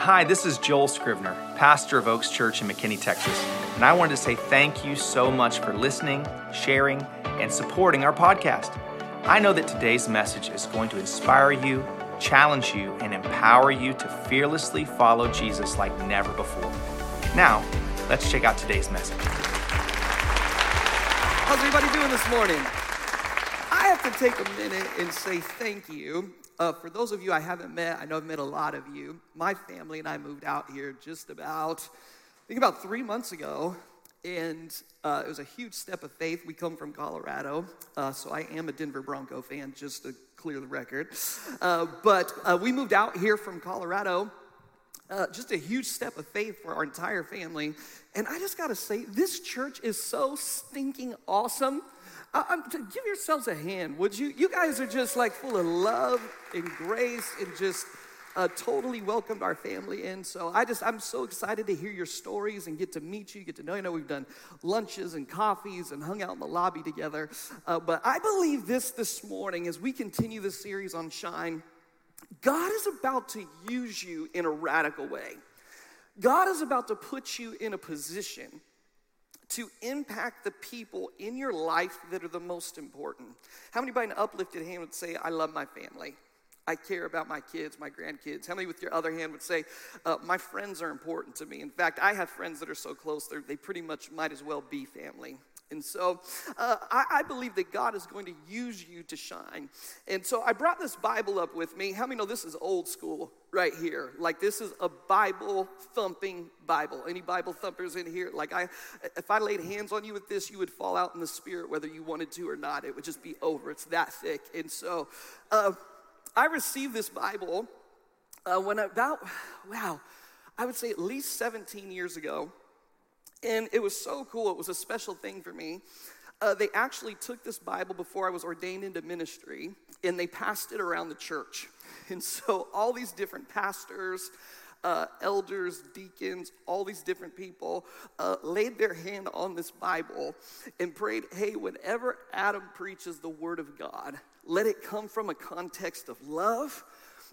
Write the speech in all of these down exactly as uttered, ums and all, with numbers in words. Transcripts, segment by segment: Hi, this is Joel Scrivener, pastor of Oaks Church in McKinney, Texas, and I wanted to say thank you so much for listening, sharing, and supporting our podcast. I know that today's message is going to inspire you, challenge you, and empower you to fearlessly follow Jesus like never before. Now, let's check out today's message. How's everybody doing this morning? I have to take a minute and say thank you. Uh, for those of you I haven't met, I know I've met a lot of you. My family and I moved out here just about, I think about three months ago, and uh, it was a huge step of faith. We come from Colorado, uh, so I am a Denver Bronco fan, just to clear the record. Uh, but uh, we moved out here from Colorado, uh, just a huge step of faith for our entire family. And I just gotta say, this church is so stinking awesome. I, I'm, give yourselves a hand, would you? You guys are just like full of love and grace and just uh, totally welcomed our family in. So I just, I'm so excited to hear your stories and get to meet you, get to know you. I know we've done lunches and coffees and hung out in the lobby together. Uh, but I believe this this morning as we continue this series on Shine, God is about to use you in a radical way. God is about to put you in a position to impact the people in your life that are the most important. How many by an uplifted hand would say, I love my family? I care about my kids, my grandkids. How many with your other hand would say, uh, my friends are important to me? In fact, I have friends that are so close, they pretty much might as well be family. And so uh, I, I believe that God is going to use you to shine. And so I brought this Bible up with me. How many know this is old school right here? Like this is a Bible-thumping Bible. Any Bible thumpers in here? Like I, if I laid hands on you with this, you would fall out in the spirit whether you wanted to or not. It would just be over. It's that thick. And so uh, I received this Bible uh, when about, wow, I would say at least seventeen years ago. And it was so cool. It was a special thing for me. Uh, they actually took this Bible before I was ordained into ministry, and they passed it around the church. And so all these different pastors, uh, elders, deacons, all these different people uh, laid their hand on this Bible and prayed, hey, whenever Adam preaches the word of God, let it come from a context of love.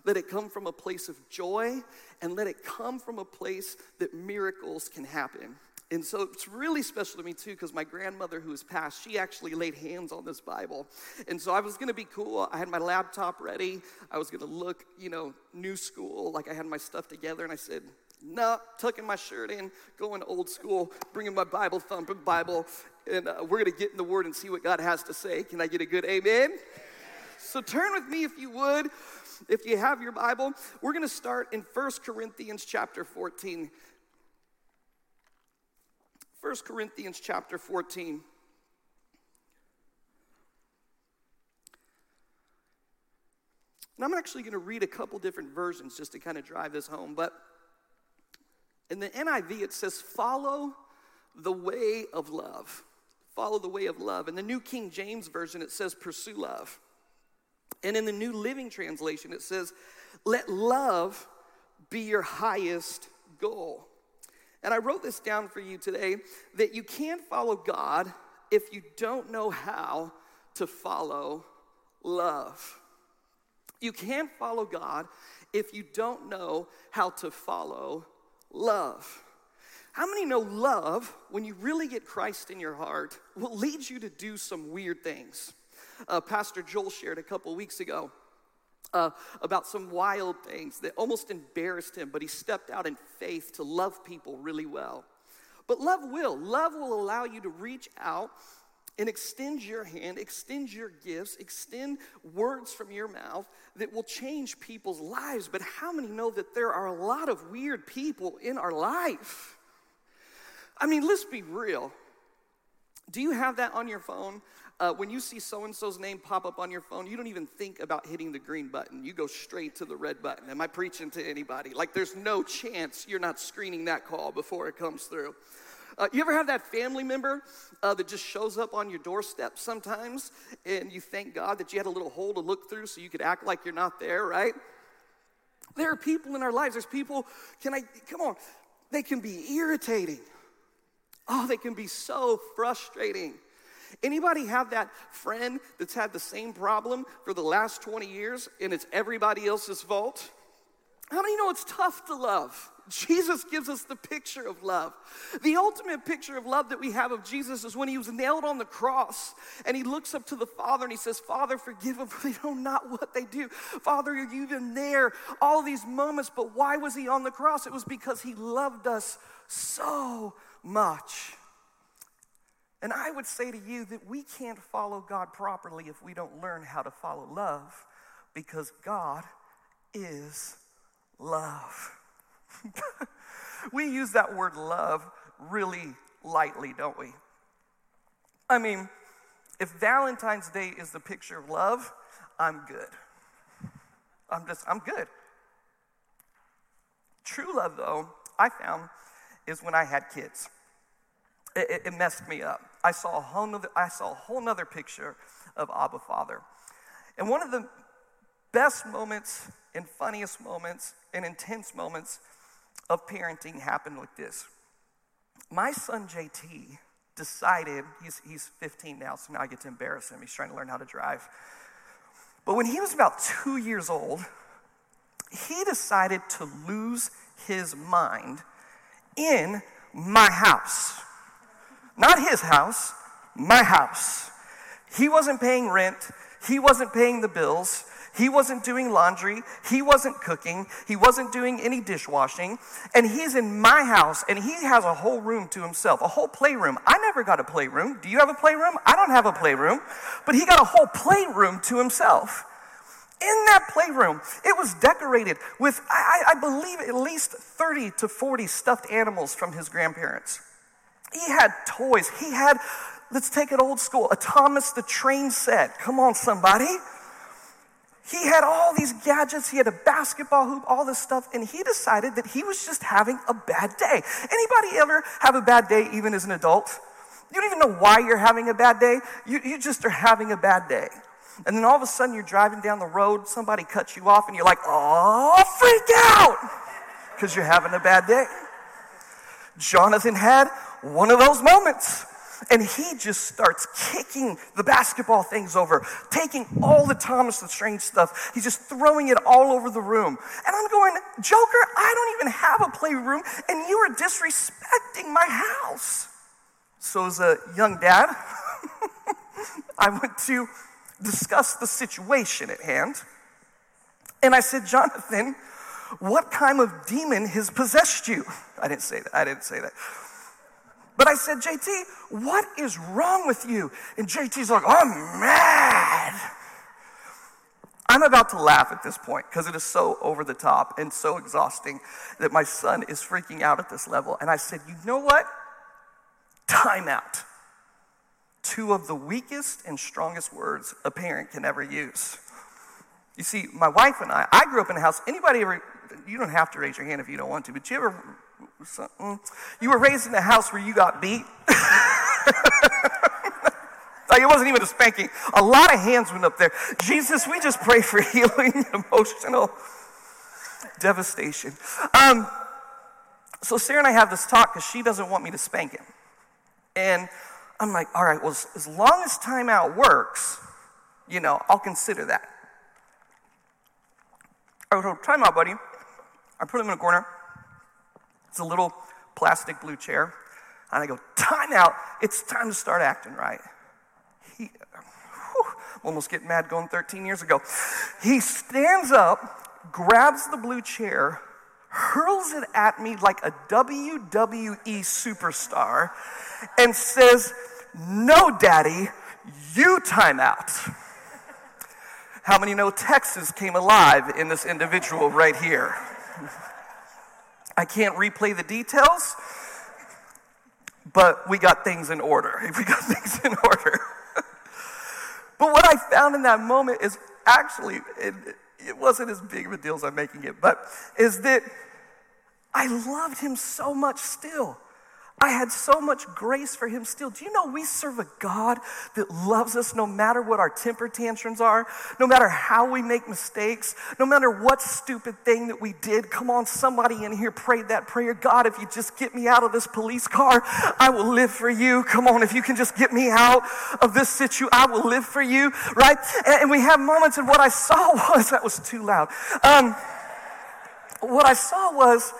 Let it come from a place of joy, and let it come from a place that miracles can happen. And so it's really special to me, too, because my grandmother, who has passed, she actually laid hands on this Bible. And so I was going to be cool. I had my laptop ready. I was going to look, you know, new school, like I had my stuff together. And I said, no, nah, tucking my shirt in, going old school, bringing my Bible, thumping Bible. And uh, we're going to get in the Word and see what God has to say. Can I get a good amen? Amen. So turn with me, if you would, if you have your Bible. We're going to start in First Corinthians chapter fourteen. First Corinthians chapter fourteen. And I'm actually going to read a couple different versions just to kind of drive this home. But in the N I V, it says, follow the way of love. Follow the way of love. In the New King James Version, it says, pursue love. And in the New Living Translation, it says, let love be your highest goal. And I wrote this down for you today, that you can't follow God if you don't know how to follow love. You can't follow God if you don't know how to follow love. How many know love, when you really get Christ in your heart, will lead you to do some weird things? Uh, Pastor Joel shared a couple weeks ago Uh, about some wild things that almost embarrassed him, but he stepped out in faith to love people really well. But love will. Love will allow you to reach out and extend your hand, extend your gifts, extend words from your mouth that will change people's lives. But how many know that there are a lot of weird people in our life? I mean, let's be real. Do you have that on your phone? Uh, when you see so-and-so's name pop up on your phone, you don't even think about hitting the green button. You go straight to the red button. Am I preaching to anybody? Like, there's no chance you're not screening that call before it comes through. Uh, you ever have that family member uh, that just shows up on your doorstep sometimes, and you thank God that you had a little hole to look through so you could act like you're not there, right? There are people in our lives. There's people, can I, come on, they can be irritating. Oh, they can be so frustrating. Anybody have that friend that's had the same problem for the last twenty years and it's everybody else's fault? How many know it's tough to love? Jesus gives us the picture of love. The ultimate picture of love that we have of Jesus is when he was nailed on the cross and he looks up to the Father and he says, Father, forgive them, for they know not what they do. Father, you're even there, all these moments, but why was he on the cross? It was because he loved us so much. And I would say to you that we can't follow God properly if we don't learn how to follow love, because God is love. We use that word love really lightly, don't we? I mean, if Valentine's Day is the picture of love, I'm good. I'm just, I'm good. True love, though, I found, is when I had kids. It, it, it messed me up. I saw a whole nother, I saw a whole nother picture of Abba Father. And one of the best moments and funniest moments and intense moments of parenting happened like this. My son J T decided, he's, he's fifteen now, so now I get to embarrass him. He's trying to learn how to drive. But when he was about two years old, he decided to lose his mind in my house. Not his house, my house. He wasn't paying rent. He wasn't paying the bills. He wasn't doing laundry. He wasn't cooking. He wasn't doing any dishwashing. And he's in my house, and he has a whole room to himself, a whole playroom. I never got a playroom. Do you have a playroom? I don't have a playroom. But he got a whole playroom to himself. In that playroom, it was decorated with, I, I believe, at least thirty to forty stuffed animals from his grandparents. He had toys. He had, let's take it old school, a Thomas the Train set. Come on, somebody. He had all these gadgets. He had a basketball hoop, all this stuff, and he decided that he was just having a bad day. Anybody ever have a bad day, even as an adult? You don't even know why you're having a bad day. You, you just are having a bad day. And then all of a sudden, you're driving down the road, somebody cuts you off, and you're like, oh, freak out, because you're having a bad day. Jonathan had one of those moments. And he just starts kicking the basketball things over, taking all the Thomas the Train stuff. He's just throwing it all over the room. And I'm going, Joker, I don't even have a playroom, and you are disrespecting my house. So as a young dad, I went to discuss the situation at hand. And I said, Jonathan, what kind of demon has possessed you? I didn't say that. I didn't say that. But I said, J T, what is wrong with you? And J T's like, I'm mad. I'm about to laugh at this point because it is so over the top and so exhausting that my son is freaking out at this level. And I said, you know what? Time out. Two of the weakest and strongest words a parent can ever use. You see, my wife and I, I grew up in a house, anybody ever, you don't have to raise your hand if you don't want to, but you ever... something. You were raised in a house where you got beat. Like, it wasn't even a spanking. A lot of hands went up there. Jesus, we just pray for healing, emotional devastation. Um, so Sarah and I have this talk because she doesn't want me to spank him. And I'm like, all right, well, as long as timeout works, you know, I'll consider that. I told timeout, buddy. I put him in a corner. It's a little plastic blue chair. And I go, time out. It's time to start acting right. He, whew, almost getting mad going thirteen years ago. He stands up, grabs the blue chair, hurls it at me like a W W E superstar, and says, no, Daddy, you time out. How many know Texas came alive in this individual right here? I can't replay the details, but we got things in order. We got things in order. But what I found in that moment is actually, it, it wasn't as big of a deal as I'm making it, but is that I loved him so much still. I had so much grace for him still. Do you know we serve a God that loves us no matter what our temper tantrums are, no matter how we make mistakes, no matter what stupid thing that we did? Come on, somebody in here prayed that prayer. God, if you just get me out of this police car, I will live for you. Come on, if you can just get me out of this situation, I will live for you, right? And we have moments, and what I saw was, that was too loud. Um, what I saw was,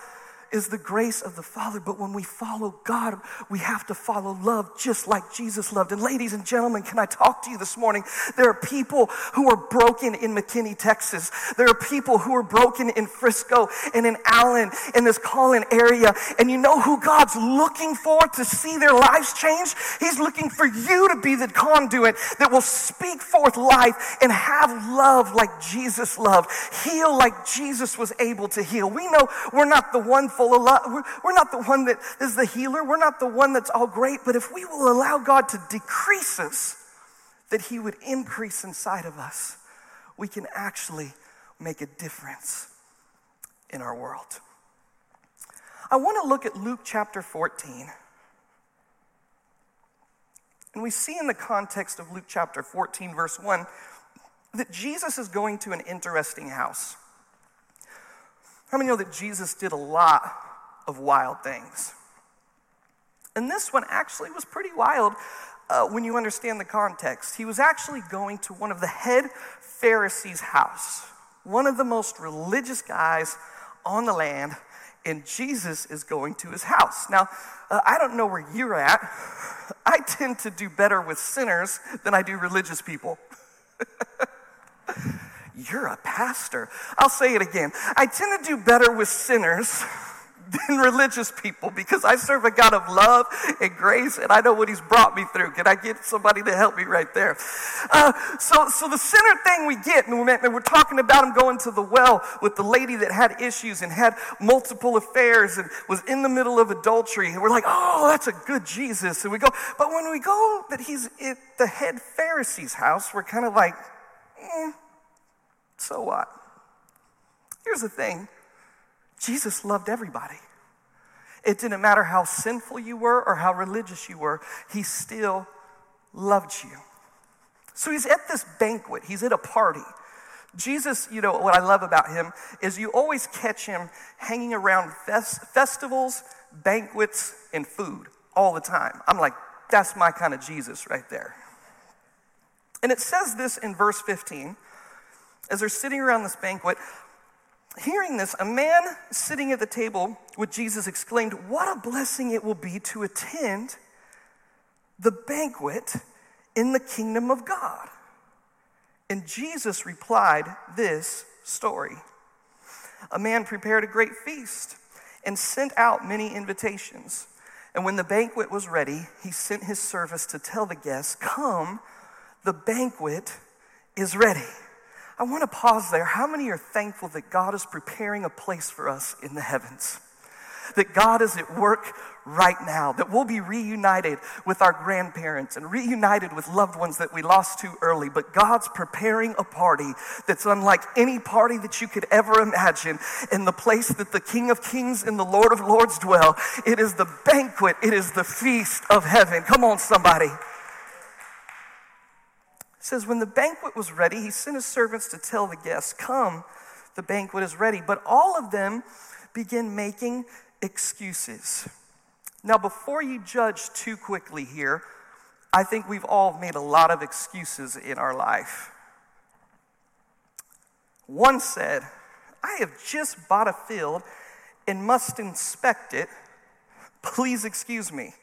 is the grace of the Father. But when we follow God, we have to follow love just like Jesus loved. And ladies and gentlemen, can I talk to you this morning? There are people who are broken in McKinney, Texas. There are people who are broken in Frisco and in Allen, in this Collin area. And you know who God's looking for to see their lives change? He's looking for you to be the conduit that will speak forth life and have love like Jesus loved. Heal like Jesus was able to heal. We know we're not the one full of love. We're not the one that is the healer. We're not the one that's all great. But if we will allow God to decrease us, that he would increase inside of us, we can actually make a difference in our world. I want to look at Luke chapter fourteen. And we see in the context of Luke chapter fourteen, verse one, that Jesus is going to an interesting house. How many know that Jesus did a lot of wild things? And this one actually was pretty wild uh, when you understand the context. He was actually going to one of the head Pharisees' house, one of the most religious guys on the land, and Jesus is going to his house. Now, uh, I don't know where you're at. I tend to do better with sinners than I do religious people. You're a pastor. I'll say it again. I tend to do better with sinners than religious people because I serve a God of love and grace, and I know what he's brought me through. Can I get somebody to help me right there? Uh, so so the sinner thing we get, and we're, we're talking about him going to the well with the lady that had issues and had multiple affairs and was in the middle of adultery, and we're like, oh, that's a good Jesus. And we go, but when we go that he's at the head Pharisee's house, we're kind of like, eh, so what? Here's the thing. Jesus loved everybody. It didn't matter how sinful you were or how religious you were. He still loved you. So he's at this banquet. He's at a party. Jesus, you know, what I love about him is you always catch him hanging around fest- festivals, banquets, and food all the time. I'm like, that's my kind of Jesus right there. And it says this in verse fifteen. As they're sitting around this banquet, hearing this, a man sitting at the table with Jesus exclaimed, "What a blessing it will be to attend the banquet in the kingdom of God." And Jesus replied this story. A man prepared a great feast and sent out many invitations. And when the banquet was ready, he sent his servant to tell the guests, "Come, the banquet is ready." I want to pause there. How many are thankful that God is preparing a place for us in the heavens? That God is at work right now, that we'll be reunited with our grandparents and reunited with loved ones that we lost too early. But God's preparing a party that's unlike any party that you could ever imagine in the place that the King of Kings and the Lord of Lords dwell. It is the banquet. It is the feast of heaven. Come on, somebody. It says, when the banquet was ready, he sent his servants to tell the guests, "Come, the banquet is ready." But all of them began making excuses. Now, before you judge too quickly here, I think we've all made a lot of excuses in our life. One said, "I have just bought a field and must inspect it. Please excuse me."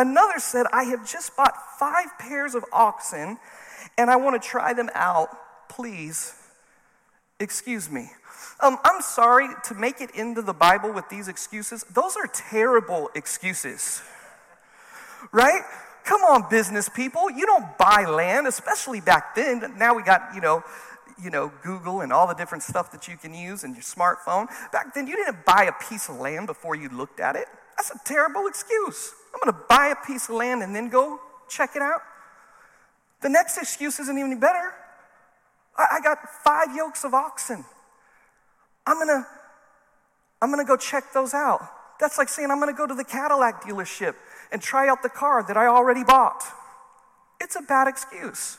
Another said, "I have just bought five pairs of oxen and I want to try them out. Please excuse me." Um, I'm sorry to make it into the Bible with these excuses. Those are terrible excuses, right? Come on, business people. You don't buy land, especially back then. Now we got, you know, you know, Google and all the different stuff that you can use and your smartphone. Back then, you didn't buy a piece of land before you looked at it. That's a terrible excuse. I'm going to buy a piece of land and then go check it out. The next excuse isn't even better. I, I got five yokes of oxen. I'm going to I'm going to go check those out. That's like saying I'm going to go to the Cadillac dealership and try out the car that I already bought. It's a bad excuse.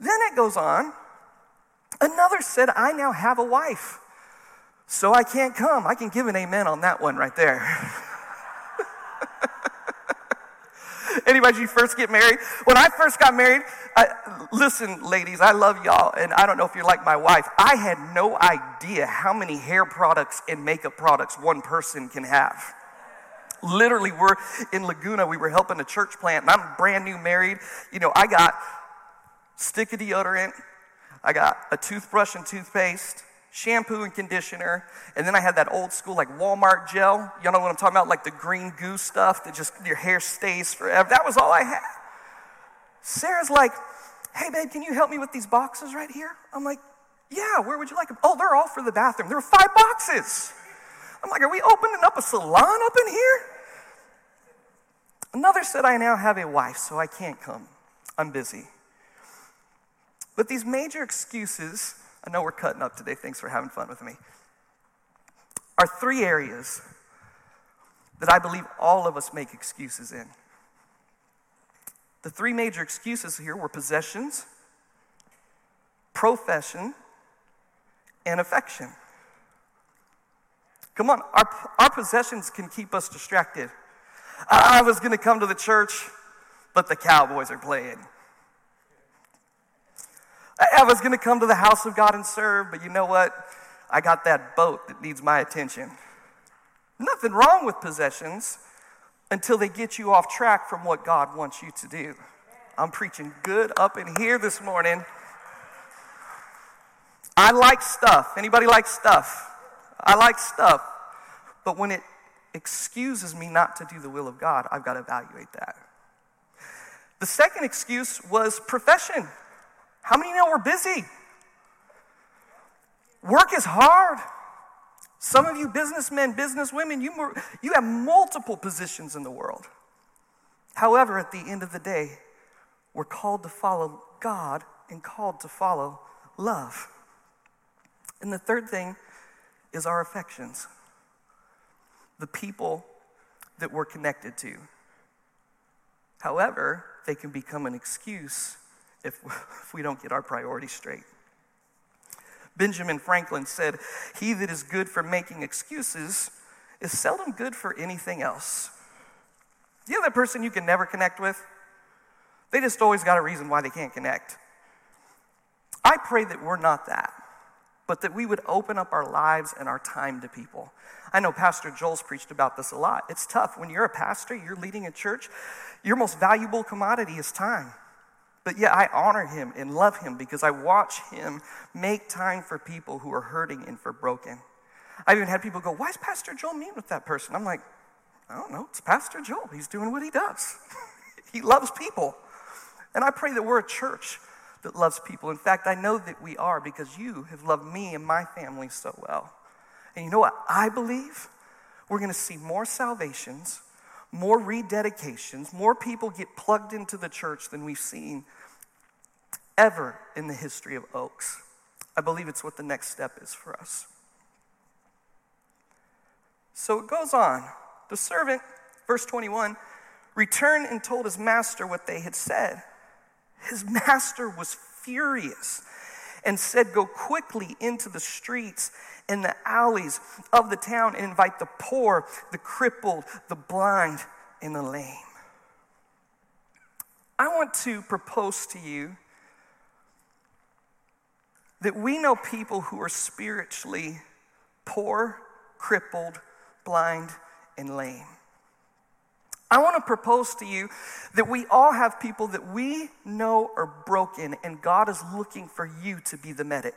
Then it goes on. Another said, "I now have a wife, so I can't come." I can give an amen on that one right there. Anybody, you first get married? When I first got married, I, listen, ladies, I love y'all, and I don't know if you're like my wife. I had no idea how many hair products and makeup products one person can have. Literally, we're in Laguna. We were helping a church plant, and I'm brand new married. You know, I got stick of deodorant. I got a toothbrush and toothpaste, shampoo and conditioner, and then I had that old school like Walmart gel. Y'all know what I'm talking about, like the Green Goose stuff that just, your hair stays forever. That was all I had. Sarah's like, hey, babe, can you help me with these boxes right here? I'm like, yeah, where would you like them? Oh, they're all for the bathroom. There were five boxes. I'm like, are we opening up a salon up in here? Another said, I now have a wife, so I can't come. I'm busy. But these major excuses, I know we're cutting up today, thanks for having fun with me, are three areas that I believe all of us make excuses in. The three major excuses here were possessions, profession, and affection. Come on, our our possessions can keep us distracted. I was going to come to the church, but the Cowboys are playing. I was going to come to the house of God and serve, but you know what? I got that boat that needs my attention. Nothing wrong with possessions until they get you off track from what God wants you to do. I'm preaching good up in here this morning. I like stuff. Anybody like stuff? I like stuff, but when it excuses me not to do the will of God, I've got to evaluate that. The second excuse was profession. How many know we're busy? Work is hard. Some of you businessmen, businesswomen, you, you have multiple positions in the world. However, at the end of the day, we're called to follow God and called to follow love. And the third thing is our affections, the people that we're connected to. However, they can become an excuse if, if we don't get our priorities straight. Benjamin Franklin said, he that is good for making excuses is seldom good for anything else. You know that person you can never connect with? They just always got a reason why they can't connect. I pray that we're not that, but that we would open up our lives and our time to people. I know Pastor Joel's preached about this a lot. It's tough. When you're a pastor, you're leading a church, your most valuable commodity is time. But yeah, I honor him and love him because I watch him make time for people who are hurting and for broken. I've even had people go, why is Pastor Joel mean with that person? I'm like, I don't know. It's Pastor Joel. He's doing what he does. He loves people. And I pray that we're a church that loves people. In fact, I know that we are because you have loved me and my family so well. And you know what? I believe we're going to see more salvations, more rededications, more people get plugged into the church than we've seen ever in the history of Oaks. I believe it's what the next step is for us. So it goes on. The servant, verse twenty-one, returned and told his master what they had said. His master was furious and said, go quickly into the streets and the alleys of the town and invite the poor, the crippled, the blind, and the lame. I want to propose to you that we know people who are spiritually poor, crippled, blind, and lame. I want to propose to you that we all have people that we know are broken, and God is looking for you to be the medic.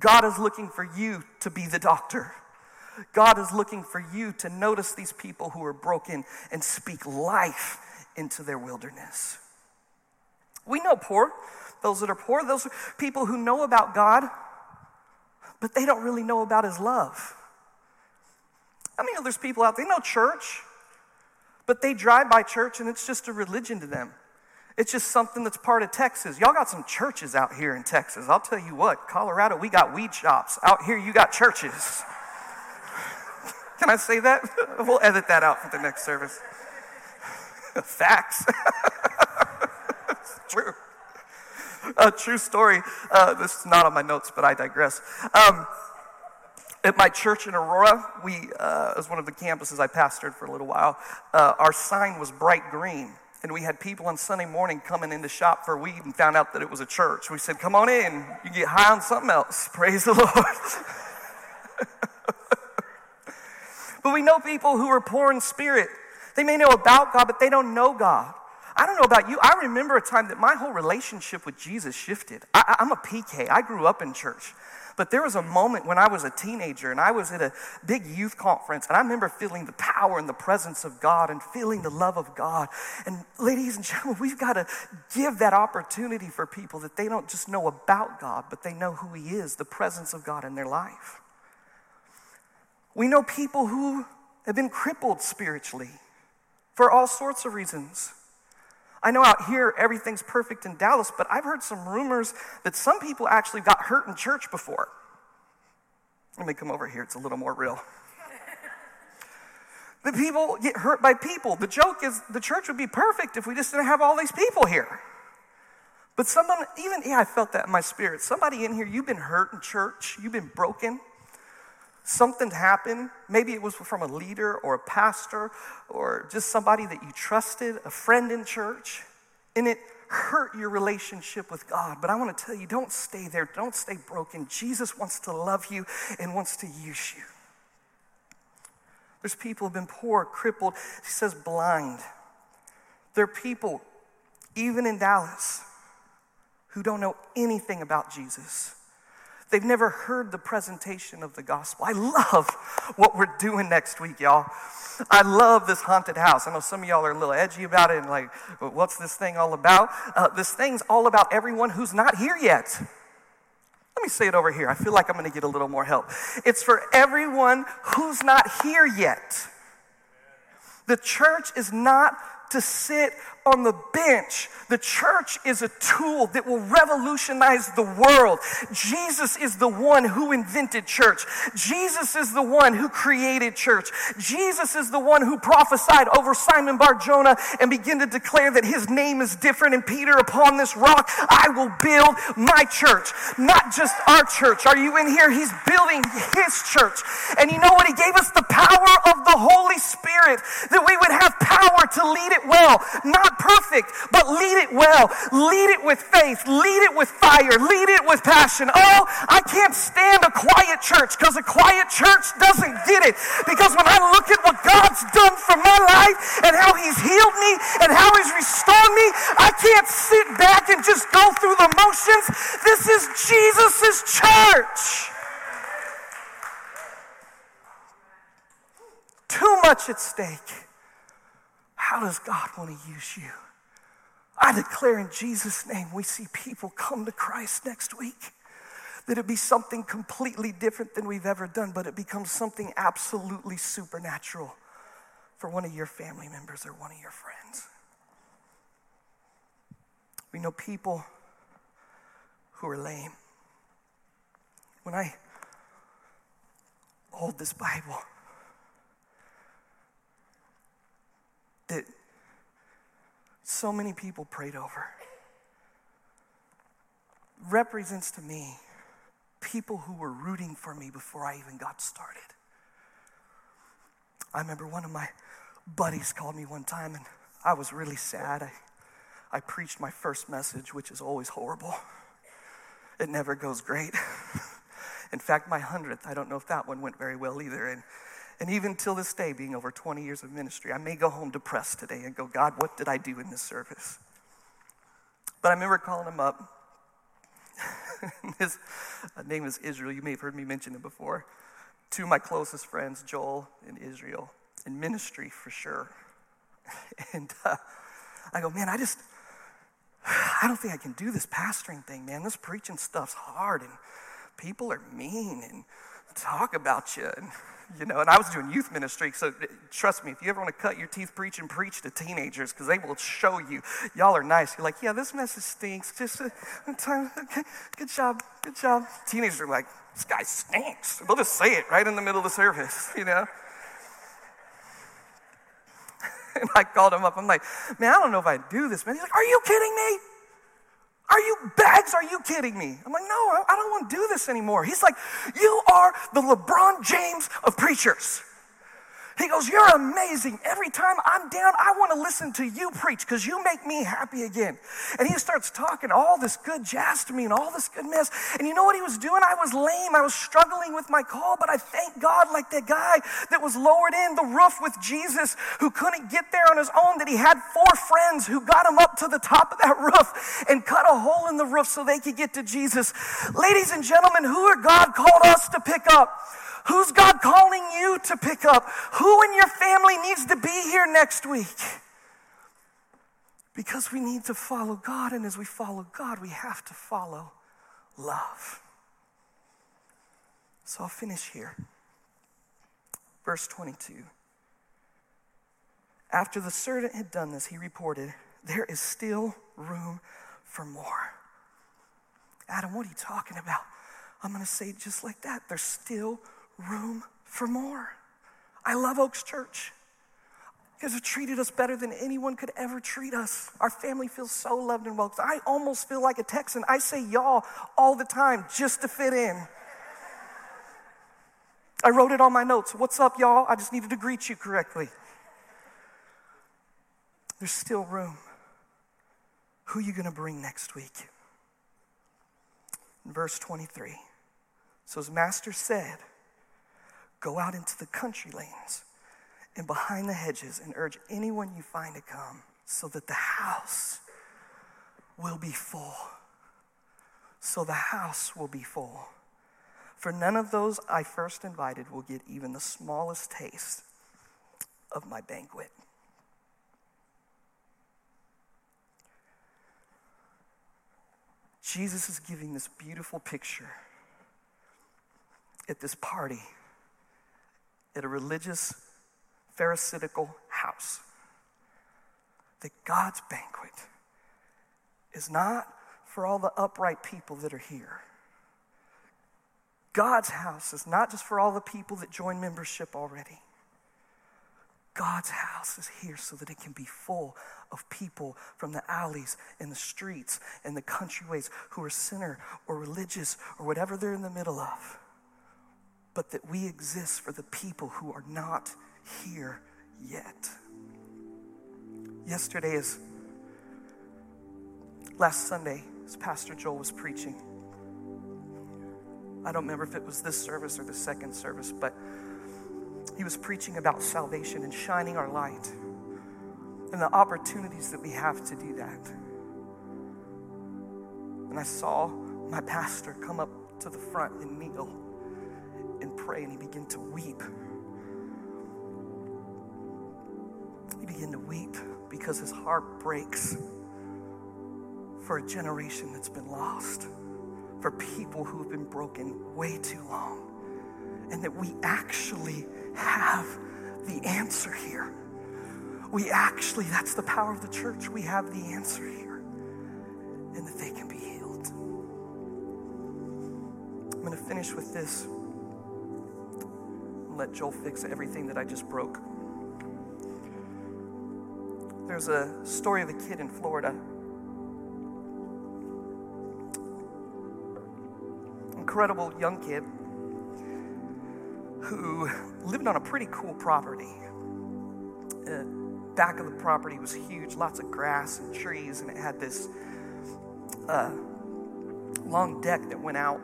God is looking for you to be the doctor. God is looking for you to notice these people who are broken and speak life into their wilderness. We know poor, those that are poor, those are people who know about God, but they don't really know about his love. I mean, there's people out there, they know church, but they drive by church and it's just a religion to them. It's just something that's part of Texas. Y'all got some churches out here in Texas. I'll tell you what, Colorado, we got weed shops. Out here, you got churches. Can I say that? We'll edit that out for the next service. Facts. It's true. A true story. Uh, this is not on my notes, but I digress. Um, At my church in Aurora, we, uh, as one of the campuses I pastored for a little while, uh, our sign was bright green. And we had people on Sunday morning coming in to shop for weed and found out that it was a church. We said, come on in. You get high on something else. Praise the Lord. But we know people who are poor in spirit. They may know about God, but they don't know God. I don't know about you. I remember a time that my whole relationship with Jesus shifted. I, I'm a P K. I grew up in church. But there was a moment when I was a teenager and I was at a big youth conference, and I remember feeling the power and the presence of God and feeling the love of God. And ladies and gentlemen, we've got to give that opportunity for people that they don't just know about God, but they know who He is, the presence of God in their life. We know people who have been crippled spiritually for all sorts of reasons. I know out here everything's perfect in Dallas, but I've heard some rumors that some people actually got hurt in church before. Let me come over here. It's a little more real. The people get hurt by people. The joke is the church would be perfect if we just didn't have all these people here. But someone, even, yeah, I felt that in my spirit. Somebody in here, you've been hurt in church. You've been broken. Something happened. Maybe it was from a leader or a pastor or just somebody that you trusted, a friend in church, and it hurt your relationship with God. But I want to tell you, don't stay there. Don't stay broken. Jesus wants to love you and wants to use you. There's people who've been poor, crippled. He says blind. There are people, even in Dallas, who don't know anything about Jesus. They've never heard the presentation of the gospel. I love what we're doing next week, y'all. I love this haunted house. I know some of y'all are a little edgy about it and like, what's this thing all about? Uh, this thing's all about everyone who's not here yet. Let me say it over here. I feel like I'm going to get a little more help. It's for everyone who's not here yet. The church is not to sit on the bench. The church is a tool that will revolutionize the world. Jesus is the one who invented church. Jesus is the one who created church. Jesus is the one who prophesied over Simon Bar-Jonah and began to declare that his name is different. And Peter, upon this rock, I will build my church. Not just our church. Are you in here? He's building his church. And you know what? He gave us the power of the Holy Spirit that we would have power to lead it well. Not perfect, but lead it well. Lead it with faith. Lead it with fire. Lead it with passion. Oh, I can't stand a quiet church because a quiet church doesn't get it. Because when I look at what God's done for my life and how He's healed me and how He's restored me, I can't sit back and just go through the motions. This is Jesus' church. Too much at stake. How does God want to use you? I declare in Jesus' name, we see people come to Christ next week. That it be something completely different than we've ever done, but it becomes something absolutely supernatural for one of your family members or one of your friends. We know people who are lame. When I hold this Bible, that so many people prayed over represents to me people who were rooting for me before I even got started. I remember one of my buddies called me one time and I was really sad. I, I preached my first message, which is always horrible. It never goes great. In fact, my hundredth, I don't know if that one went very well either. And And even till this day, being over twenty years of ministry, I may go home depressed today and go, God, what did I do in this service? But I remember calling him up. His name is Israel. You may have heard me mention it before. Two of my closest friends, Joel and Israel, in ministry for sure. And uh, I go, man, I just, I don't think I can do this pastoring thing, man. This preaching stuff's hard, and people are mean, and talk about you, and you know, and I was doing youth ministry, so trust me, if you ever want to cut your teeth preaching, preach to teenagers, because they will show you. Y'all are nice. You're like, yeah, this message stinks. Just uh, time. Okay. Good job, good job. Teenagers are like, this guy stinks. They'll just say it right in the middle of the service, you know. And I called him up. I'm like, man, I don't know if I do this, man. He's like, are you kidding me? Are you bags? Are you kidding me? I'm like, no, I don't want to do this anymore. He's like, you are the LeBron James of preachers. He goes, you're amazing. Every time I'm down, I want to listen to you preach because you make me happy again. And he starts talking all this good jazz to me and all this good mess. And you know what he was doing? I was lame. I was struggling with my call, but I thank God, like that guy that was lowered in the roof with Jesus who couldn't get there on his own, that he had four friends who got him up to the top of that roof and cut a hole in the roof so they could get to Jesus. Ladies and gentlemen, who are God called us to pick up? Who's God calling you to pick up? Who in your family needs to be here next week? Because we need to follow God, and as we follow God, we have to follow love. So I'll finish here. Verse twenty-two. After the servant had done this, he reported, there is still room for more. Adam, what are you talking about? I'm going to say it just like that. There's still room for more. I love Oaks Church. You guys have treated us better than anyone could ever treat us. Our family feels so loved and welcomed. I almost feel like a Texan. I say y'all all the time just to fit in. I wrote it on my notes. What's up, y'all? I just needed to greet you correctly. There's still room. Who are you going to bring next week? In verse twenty-three. So his master said, go out into the country lanes and behind the hedges and urge anyone you find to come so that the house will be full. So the house will be full. For none of those I first invited will get even the smallest taste of my banquet. Jesus is giving this beautiful picture at this party at a religious, pharisaical house, that God's banquet is not for all the upright people that are here. God's house is not just for all the people that join membership already. God's house is here so that it can be full of people from the alleys and the streets and the countryways who are sinner or religious or whatever they're in the middle of, but that we exist for the people who are not here yet. Yesterday is, last Sunday, as Pastor Joel was preaching, I don't remember if it was this service or the second service, but he was preaching about salvation and shining our light and the opportunities that we have to do that. And I saw my pastor come up to the front and kneel and pray, and he began to weep. He began to weep because his heart breaks for a generation that's been lost, for people who have been broken way too long, and that we actually have the answer here. We actually, that's the power of the church, we have the answer here, and that they can be healed. I'm going to finish with this. Let Joel fix everything that I just broke. There's a story of a kid in Florida. Incredible young kid who lived on a pretty cool property. The back of the property was huge, lots of grass and trees, and it had this uh, long deck that went out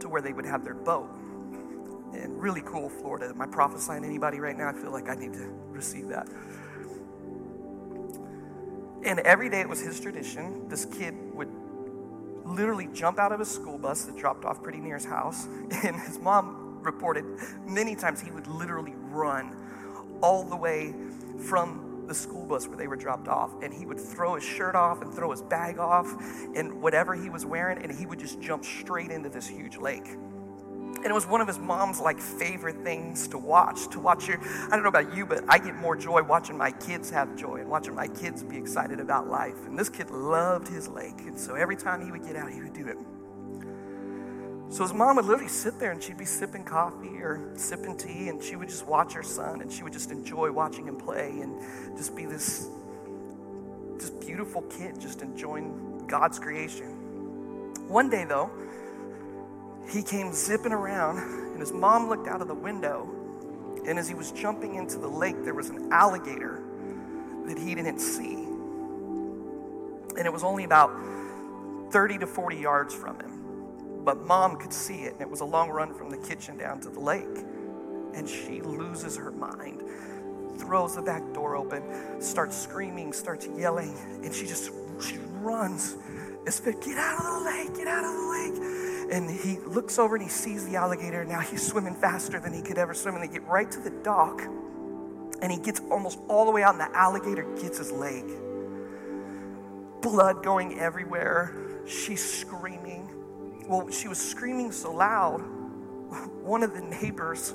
to where they would have their boat. And really cool, Florida. Am I prophesying to anybody right now? I feel like I need to receive that. And every day it was his tradition. This kid would literally jump out of his school bus that dropped off pretty near his house. And his mom reported many times he would literally run all the way from the school bus where they were dropped off. And he would throw his shirt off and throw his bag off and whatever he was wearing. And he would just jump straight into this huge lake. And it was one of his mom's like favorite things to watch, to watch your, I don't know about you, but I get more joy watching my kids have joy and watching my kids be excited about life. And this kid loved his lake. And so every time he would get out, he would do it. So his mom would literally sit there and she'd be sipping coffee or sipping tea, and she would just watch her son, and she would just enjoy watching him play and just be this, this beautiful kid just enjoying God's creation. One day, though, he came zipping around, and his mom looked out of the window, and as he was jumping into the lake, there was an alligator that he didn't see. And it was only about thirty to forty yards from him. But mom could see it, and it was a long run from the kitchen down to the lake. And she loses her mind, throws the back door open, starts screaming, starts yelling, and she just she runs. Get out of the lake, get out of the lake. And he looks over and he sees the alligator. Now he's swimming faster than he could ever swim. And they get right to the dock, and he gets almost all the way out, and the alligator gets his leg. Blood going everywhere. She's screaming. Well, she was screaming so loud, one of the neighbors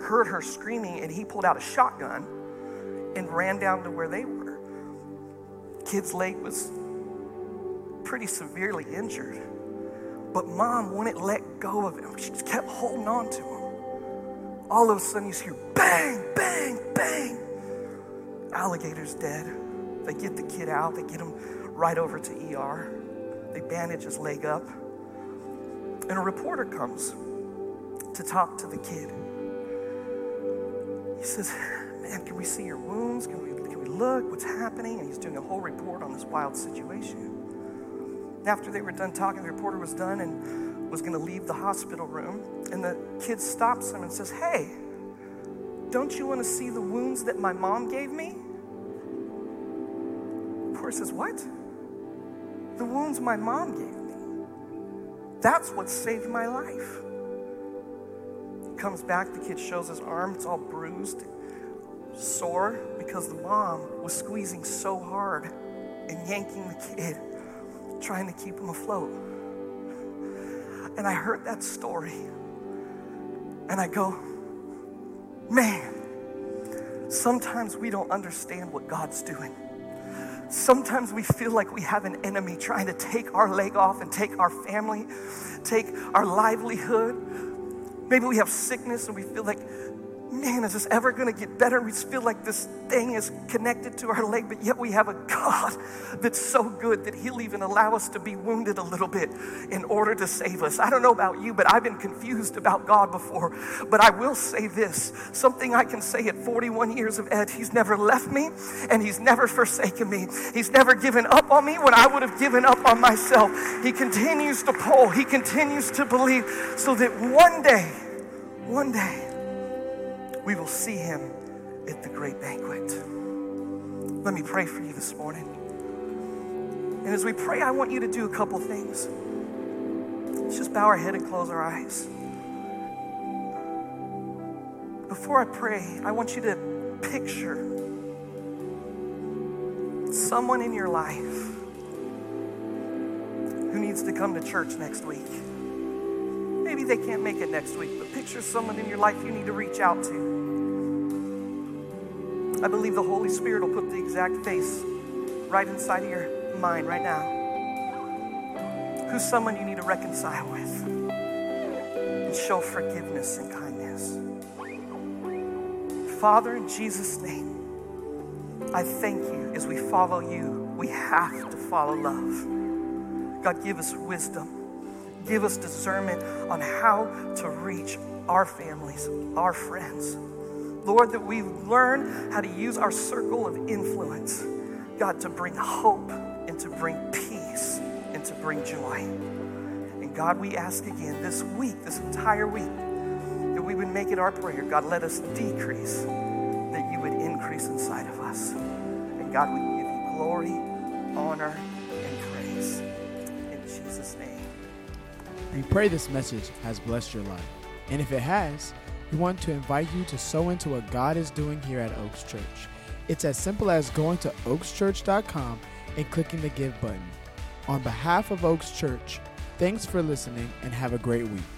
heard her screaming, and he pulled out a shotgun and ran down to where they were. Kid's leg was pretty severely injured, but mom wouldn't let go of him. She just kept holding on to him. All of a sudden, you just hear bang, bang, bang. Alligator's dead. They get the kid out. They get him right over to E R. They bandage his leg up, and a reporter comes to talk to the kid. He says, man, can we see your wounds? Can we, can we look? What's happening? And he's doing a whole report on this wild situation. After they were done talking, the reporter was done and was going to leave the hospital room. And the kid stops him and says, hey, don't you want to see the wounds that my mom gave me? The reporter says, what? The wounds my mom gave me. That's what saved my life. Comes back, the kid shows his arm. It's all bruised, sore, because the mom was squeezing so hard and yanking the kid, trying to keep him afloat. And I heard that story, and I go, man, sometimes we don't understand what God's doing. Sometimes we feel like we have an enemy trying to take our leg off and take our family, take our livelihood. Maybe we have sickness and we feel like, man, is this ever going to get better? We feel like this thing is connected to our leg, but yet we have a God that's so good that he'll even allow us to be wounded a little bit in order to save us. I don't know about you, but I've been confused about God before, but I will say this, something I can say at forty-one years of age, he's never left me and he's never forsaken me. He's never given up on me when I would have given up on myself. He continues to pull, he continues to believe, so that one day, one day, we will see him at the great banquet. Let me pray for you this morning. And as we pray, I want you to do a couple things. Let's just bow our head and close our eyes. Before I pray, I want you to picture someone in your life who needs to come to church next week. Maybe they can't make it next week, but picture someone in your life you need to reach out to. I believe the Holy Spirit will put the exact face right inside of your mind right now. Who's someone you need to reconcile with and show forgiveness and kindness? Father, in Jesus' name, I thank you. As we follow you, we have to follow love. God, give us wisdom. Give us discernment on how to reach our families, our friends. Lord, that we learn how to use our circle of influence, God, to bring hope and to bring peace and to bring joy. And God, we ask again this week, this entire week, that we would make it our prayer. God, let us decrease, that you would increase inside of us. And God, we give you glory, honor, and praise. In Jesus' name. We pray this message has blessed your life. And if it has, we want to invite you to sow into what God is doing here at Oaks Church. It's as simple as going to oaks church dot com and clicking the Give button. On behalf of Oaks Church, thanks for listening and have a great week.